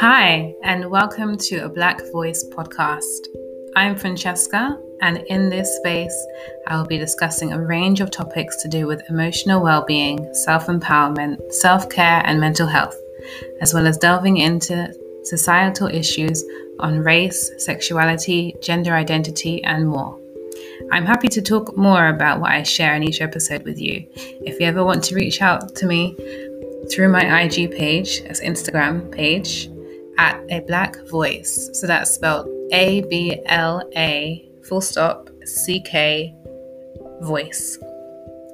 Hi, and welcome to A Black Voice podcast. I'm Francesca, and in this space, I will be discussing a range of topics to do with emotional well-being, self-empowerment, self-care, and mental health, as well as delving into societal issues on race, sexuality, gender identity, and more. I'm happy to talk more about what I share in each episode with you. If you ever want to reach out to me through my IG page, that's Instagram page, at A Black Voice. So that's spelled ABLA_CK Voice.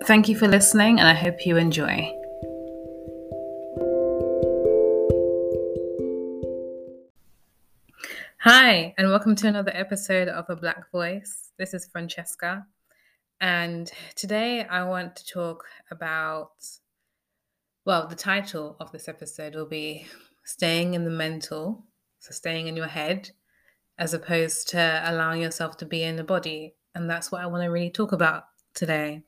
Thank you for listening, and I hope you enjoy. Hi, and welcome to another episode of A Black Voice. This is Francesca, and today I want to talk about, the title of this episode will be Staying in the Mental, so staying in your head, as opposed to allowing yourself to be in the body, and that's what I want to really talk about today.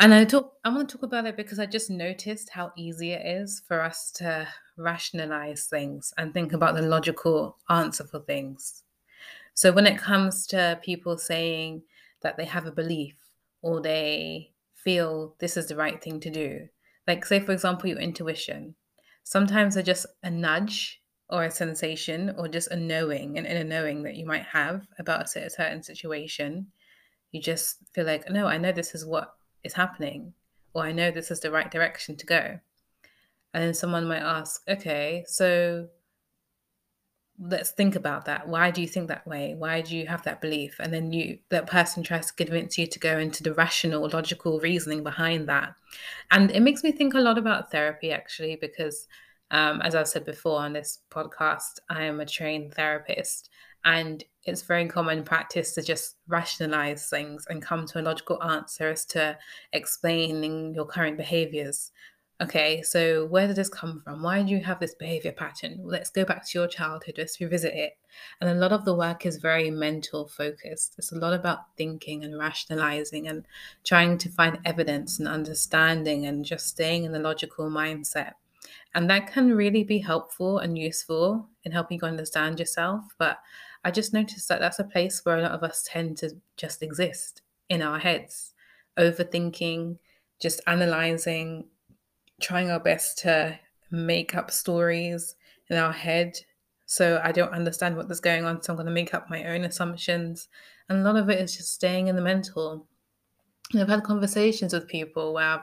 And I want to talk about it because I just noticed how easy it is for us to rationalize things and think about the logical answer for things. So when it comes to people saying that they have a belief or they feel this is the right thing to do, like say for example your intuition, sometimes they're just a nudge or a sensation or just a knowing, an inner knowing that you might have about a certain situation. You just feel like, no, I know this is what is happening, or I know this is the right direction to go. And then someone might ask, okay, so let's think about that. Why do you think that way? Why do you have that belief? And then that person tries to convince you to go into the rational, logical reasoning behind that. And it makes me think a lot about therapy, actually, because as I've said before on this podcast, I am a trained therapist, and it's very common practice to just rationalize things and come to a logical answer as to explaining your current behaviors. Okay, so where did this come from? Why do you have this behavior pattern? Well, let's go back to your childhood. Let's revisit it. And a lot of the work is very mental focused. It's a lot about thinking and rationalizing and trying to find evidence and understanding and just staying in the logical mindset. And that can really be helpful and useful in helping you understand yourself. But I just noticed that that's a place where a lot of us tend to just exist in our heads, overthinking, just analyzing, trying our best to make up stories in our head. So I don't understand what is going on, so I'm going to make up my own assumptions. And a lot of it is just staying in the mental. And I've had conversations with people where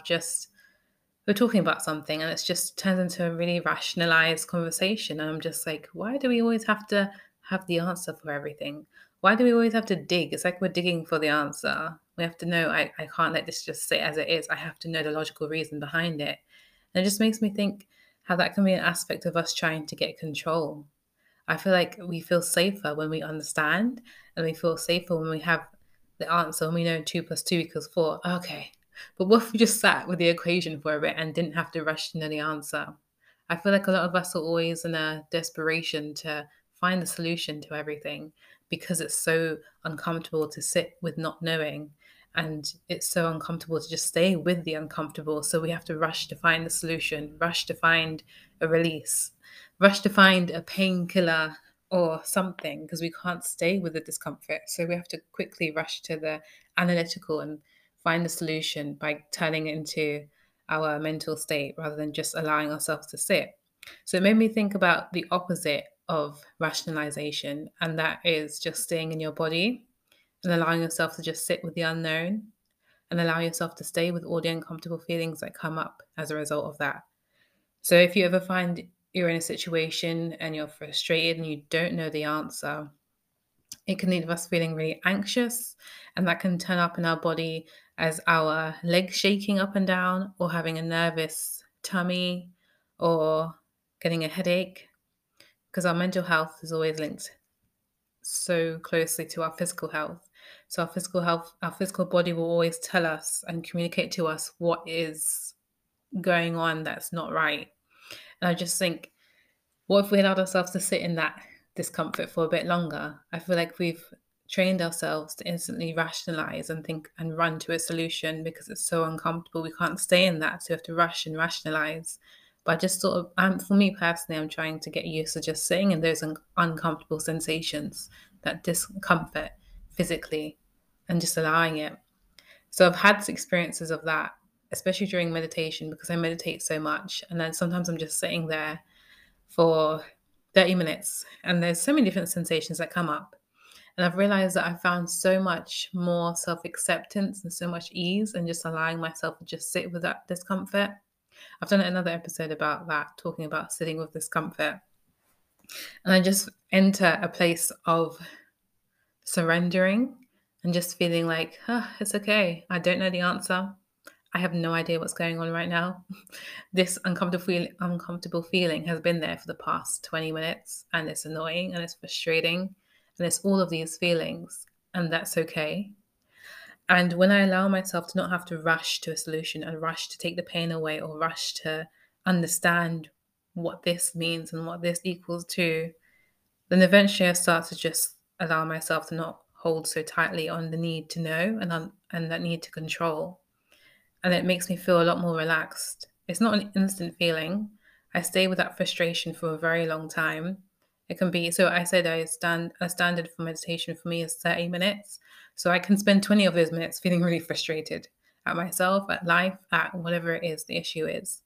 we're talking about something and it's just turned into a really rationalized conversation. And I'm just like, why do we always have to have the answer for everything? Why do we always have to dig? It's like we're digging for the answer. We have to know, I can't let this just sit as it is. I have to know the logical reason behind it. And it just makes me think how that can be an aspect of us trying to get control. I feel like we feel safer when we understand, and we feel safer when we have the answer and we know 2 + 2 = 4. Okay, but what if we just sat with the equation for a bit and didn't have to rationally answer? I feel like a lot of us are always in a desperation to find the solution to everything because it's so uncomfortable to sit with not knowing. And it's so uncomfortable to just stay with the uncomfortable. So we have to rush to find the solution, rush to find a release, rush to find a painkiller or something, because we can't stay with the discomfort. So we have to quickly rush to the analytical and find the solution by turning it into our mental state rather than just allowing ourselves to sit. So it made me think about the opposite of rationalization, and that is just staying in your body and allowing yourself to just sit with the unknown and allow yourself to stay with all the uncomfortable feelings that come up as a result of that. So if you ever find you're in a situation and you're frustrated and you don't know the answer, it can leave us feeling really anxious, and that can turn up in our body as our legs shaking up and down, or having a nervous tummy, or getting a headache, because our mental health is always linked so closely to our physical health. So our physical health, our physical body will always tell us and communicate to us what is going on that's not right. And I just think, what if we allowed ourselves to sit in that discomfort for a bit longer? I feel like we've trained ourselves to instantly rationalize and think and run to a solution because it's so uncomfortable. We can't stay in that, so we have to rush and rationalize. But I just sort of, for me personally, I'm trying to get used to just sitting in those uncomfortable sensations, that discomfort physically, and just allowing it. So I've had experiences of that, especially during meditation, because I meditate so much. And then sometimes I'm just sitting there for 30 minutes and there's so many different sensations that come up. And I've realized that I've found so much more self-acceptance and so much ease and just allowing myself to just sit with that discomfort. I've done another episode about that, talking about sitting with discomfort. And I just enter a place of surrendering and just feeling like, oh, it's okay. I don't know the answer. I have no idea what's going on right now. This uncomfortable feeling has been there for the past 20 minutes, and it's annoying and it's frustrating. And it's all of these feelings, and that's okay. And when I allow myself to not have to rush to a solution and rush to take the pain away or rush to understand what this means and what this equals to, then eventually I start to just allow myself to not hold so tightly on the need to know and that need to control. And it makes me feel a lot more relaxed. It's not an instant feeling. I stay with that frustration for a very long time. It can be, so I said a standard for meditation for me is 30 minutes. So I can spend 20 of those minutes feeling really frustrated at myself, at life, at whatever it is the issue is.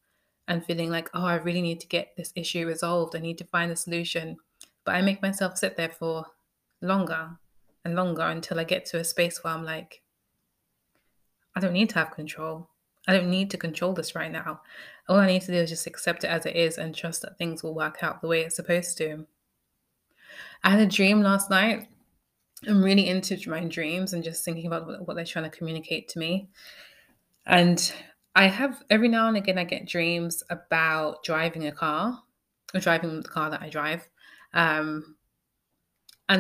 And feeling like, oh, I really need to get this issue resolved. I need to find a solution. But I make myself sit there for longer and longer until I get to a space where I'm like, I don't need to have control. I don't need to control this right now. All I need to do is just accept it as it is and trust that things will work out the way it's supposed to. I had a dream last night. I'm really into my dreams and just thinking about what they're trying to communicate to me. And I have, every now and again, I get dreams about driving a car, or driving the car that I drive. And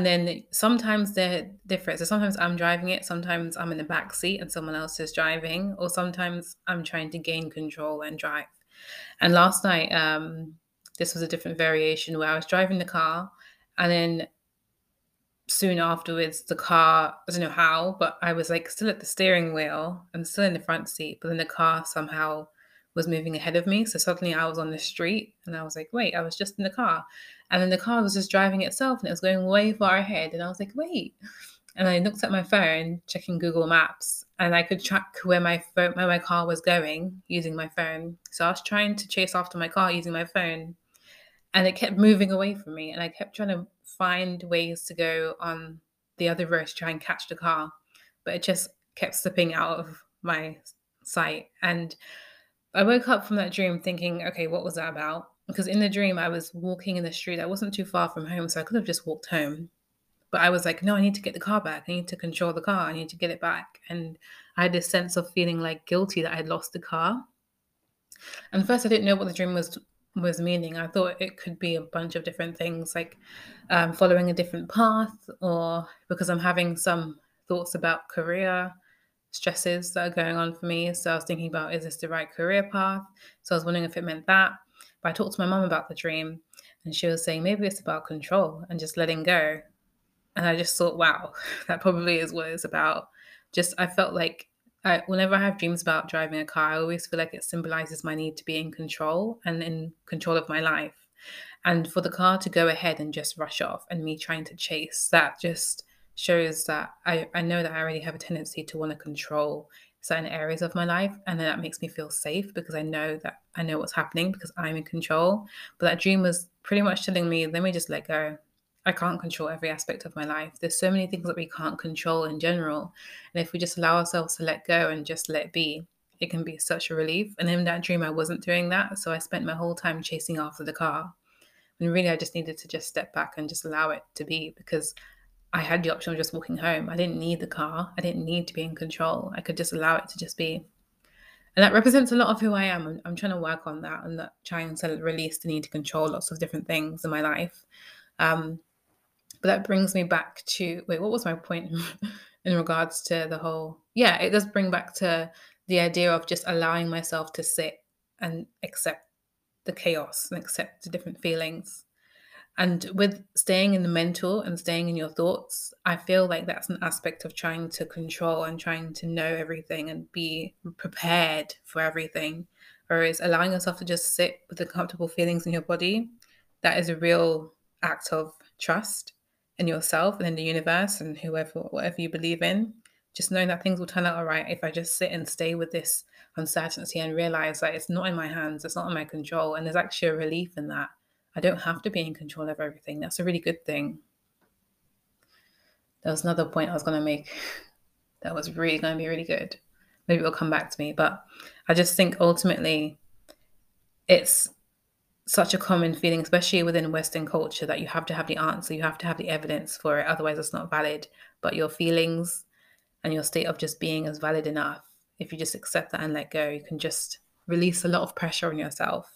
then sometimes they're different. So sometimes I'm driving it, sometimes I'm in the back seat and someone else is driving, or sometimes I'm trying to gain control and drive. And last night, this was a different variation where I was driving the car. And then soon afterwards, the car, I don't know how, but I was like still at the steering wheel and still in the front seat, but then the car somehow was moving ahead of me. So suddenly I was on the street and I was like, wait, I was just in the car. And then the car was just driving itself and it was going way far ahead. And I was like, wait. And I looked at my phone, checking Google Maps, and I could track where my car was going using my phone. So I was trying to chase after my car using my phone. And it kept moving away from me. And I kept trying to find ways to go on the other road to try and catch the car. But it just kept slipping out of my sight. And I woke up from that dream thinking, okay, what was that about? Because in the dream, I was walking in the street. I wasn't too far from home, so I could have just walked home. But I was like, no, I need to get the car back. I need to control the car. I need to get it back. And I had this sense of feeling like guilty that I had lost the car. And first, I didn't know what the dream was meaning. I thought it could be a bunch of different things, like following a different path, or because I'm having some thoughts about career stresses that are going on for me. So I was thinking about, is this the right career path? So I was wondering if it meant that. But I talked to my mum about the dream and she was saying, maybe it's about control and just letting go. And I just thought, wow, that probably is what it's about. Just, I felt like whenever I have dreams about driving a car, I always feel like it symbolizes my need to be in control and in control of my life. And for the car to go ahead and just rush off and me trying to chase, that just shows that I know that I already have a tendency to want to control certain areas of my life. And then that makes me feel safe because I know that I know what's happening because I'm in control. But that dream was pretty much telling me, let me just let go. I can't control every aspect of my life. There's so many things that we can't control in general. And if we just allow ourselves to let go and just let be, it can be such a relief. And in that dream, I wasn't doing that. So I spent my whole time chasing after the car. And really, I just needed to just step back and just allow it to be, because I had the option of just walking home. I didn't need the car. I didn't need to be in control. I could just allow it to just be. And that represents a lot of who I am. I'm trying to work on that and trying to release the need to control lots of different things in my life. But that brings me back to, wait, what was my point in regards to the whole, yeah, it does bring back to the idea of just allowing myself to sit and accept the chaos and accept the different feelings. And with staying in the mental and staying in your thoughts, I feel like that's an aspect of trying to control and trying to know everything and be prepared for everything. Whereas allowing yourself to just sit with the comfortable feelings in your body, that is a real act of trust in yourself and in the universe and whatever you believe in. Just knowing that things will turn out all right if I just sit and stay with this uncertainty and realize that it's not in my hands, it's not in my control. And there's actually a relief in that. I don't have to be in control of everything. That's a really good thing. There was another point I was going to make that was really going to be really good. Maybe it'll come back to me. But I just think ultimately it's such a common feeling, especially within Western culture, that you have to have the answer, you have to have the evidence for it. Otherwise, it's not valid. But your feelings and your state of just being is valid enough. If you just accept that and let go, you can just release a lot of pressure on yourself.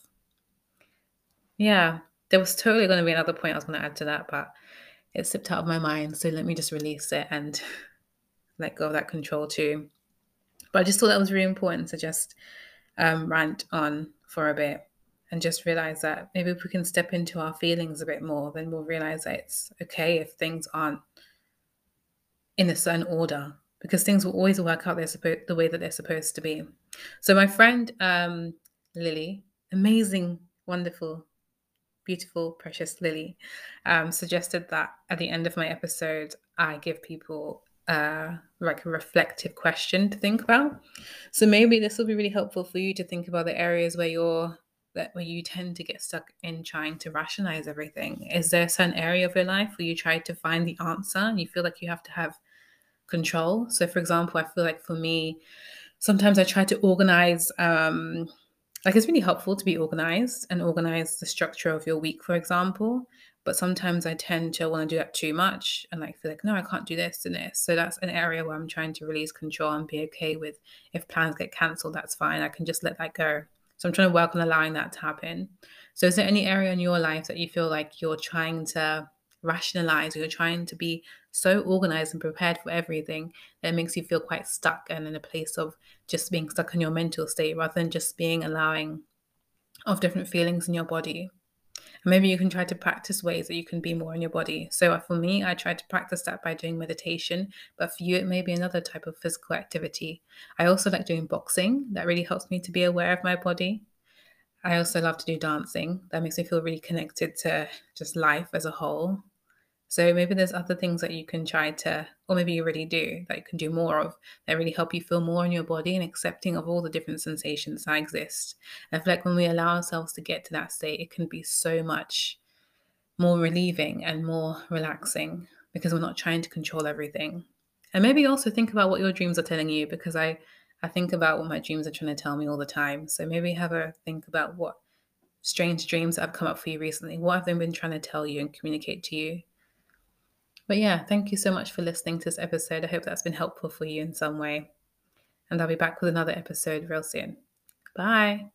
Yeah, there was totally going to be another point I was going to add to that, but it slipped out of my mind. So let me just release it and let go of that control too. But I just thought that was really important to just rant on for a bit and just realize that maybe if we can step into our feelings a bit more, then we'll realize that it's okay if things aren't in a certain order, because things will always work out the way that they're supposed to be. So my friend Lily, amazing, wonderful, beautiful, precious Lily, suggested that at the end of my episode, I give people like a reflective question to think about. So maybe this will be really helpful for you to think about the areas where you tend to get stuck in trying to rationalize everything. Is there a certain area of your life where you try to find the answer and you feel like you have to have control? So for example, I feel like for me, sometimes I try to organize, like it's really helpful to be organized and organize the structure of your week, for example. But sometimes I tend to want to do that too much and like feel like, no, I can't do this and this. So that's an area where I'm trying to release control and be okay with if plans get canceled, that's fine. I can just let that go. So I'm trying to work on allowing that to happen. So is there any area in your life that you feel like you're trying to rationalize, or you're trying to be so organized and prepared for everything that it makes you feel quite stuck and in a place of just being stuck in your mental state rather than just being allowing of different feelings in your body? And maybe you can try to practice ways that you can be more in your body. So for me, I tried to practice that by doing meditation, but for you, it may be another type of physical activity. I also like doing boxing. That really helps me to be aware of my body. I also love to do dancing. That makes me feel really connected to just life as a whole. So maybe there's other things that you can try to, or maybe you already do, that you can do more of, that really help you feel more in your body and accepting of all the different sensations that exist. And I feel like when we allow ourselves to get to that state, it can be so much more relieving and more relaxing because we're not trying to control everything. And maybe also think about what your dreams are telling you, because I think about what my dreams are trying to tell me all the time. So maybe have a think about what strange dreams have come up for you recently. What have they been trying to tell you and communicate to you? But yeah, thank you so much for listening to this episode. I hope that's been helpful for you in some way. And I'll be back with another episode real soon. Bye.